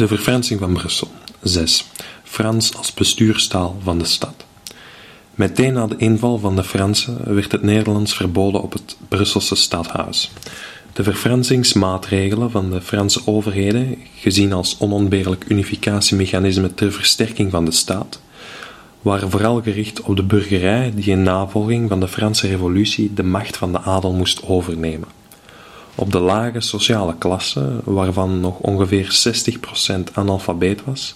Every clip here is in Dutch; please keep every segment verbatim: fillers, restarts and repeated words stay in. De verfrensing van Brussel. zes. Frans als bestuurstaal van de stad. Meteen na de inval van de Fransen werd het Nederlands verboden op het Brusselse stadhuis. De verfransingsmaatregelen van de Franse overheden, gezien als onontbeerlijk unificatiemechanisme ter versterking van de staat, waren vooral gericht op de burgerij die in navolging van de Franse revolutie de macht van de adel moest overnemen. Op de lage sociale klasse, waarvan nog ongeveer zestig procent analfabeet was,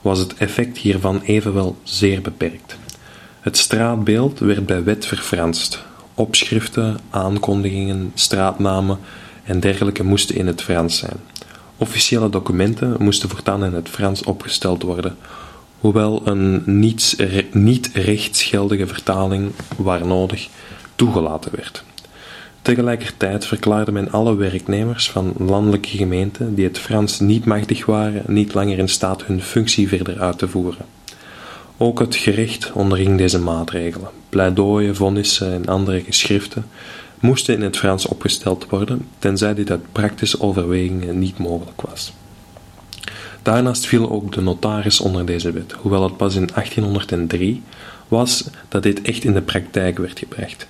was het effect hiervan evenwel zeer beperkt. Het straatbeeld werd bij wet verfranst. Opschriften, aankondigingen, straatnamen en dergelijke moesten in het Frans zijn. Officiële documenten moesten voortaan in het Frans opgesteld worden, hoewel een niet-rechtsgeldige vertaling, waar nodig, toegelaten werd. Tegelijkertijd verklaarde men alle werknemers van landelijke gemeenten die het Frans niet machtig waren, niet langer in staat hun functie verder uit te voeren. Ook het gerecht onderging deze maatregelen. Pleidooien, vonnissen en andere geschriften moesten in het Frans opgesteld worden, tenzij dit uit praktische overwegingen niet mogelijk was. Daarnaast viel ook de notaris onder deze wet, hoewel het pas in achttienhonderddrie was dat dit echt in de praktijk werd gebracht.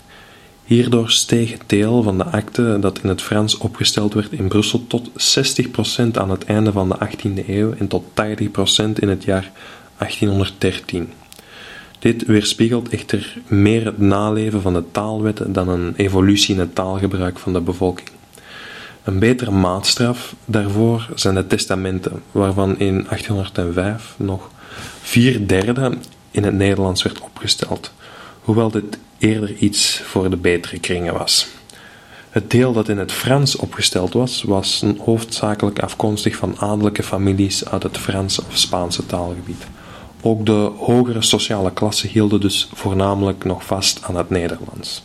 Hierdoor steeg het deel van de akte dat in het Frans opgesteld werd in Brussel tot zestig procent aan het einde van de achttiende eeuw en tot tachtig procent in het jaar achttien dertien. Dit weerspiegelt echter meer het naleven van de taalwetten dan een evolutie in het taalgebruik van de bevolking. Een betere maatstraf daarvoor zijn de testamenten, waarvan in achttien vijf nog vier derde in het Nederlands werd opgesteld, hoewel dit eerder iets voor de betere kringen was. Het deel dat in het Frans opgesteld was, was hoofdzakelijk afkomstig van adellijke families uit het Franse of Spaanse taalgebied. Ook de hogere sociale klassen hielden dus voornamelijk nog vast aan het Nederlands.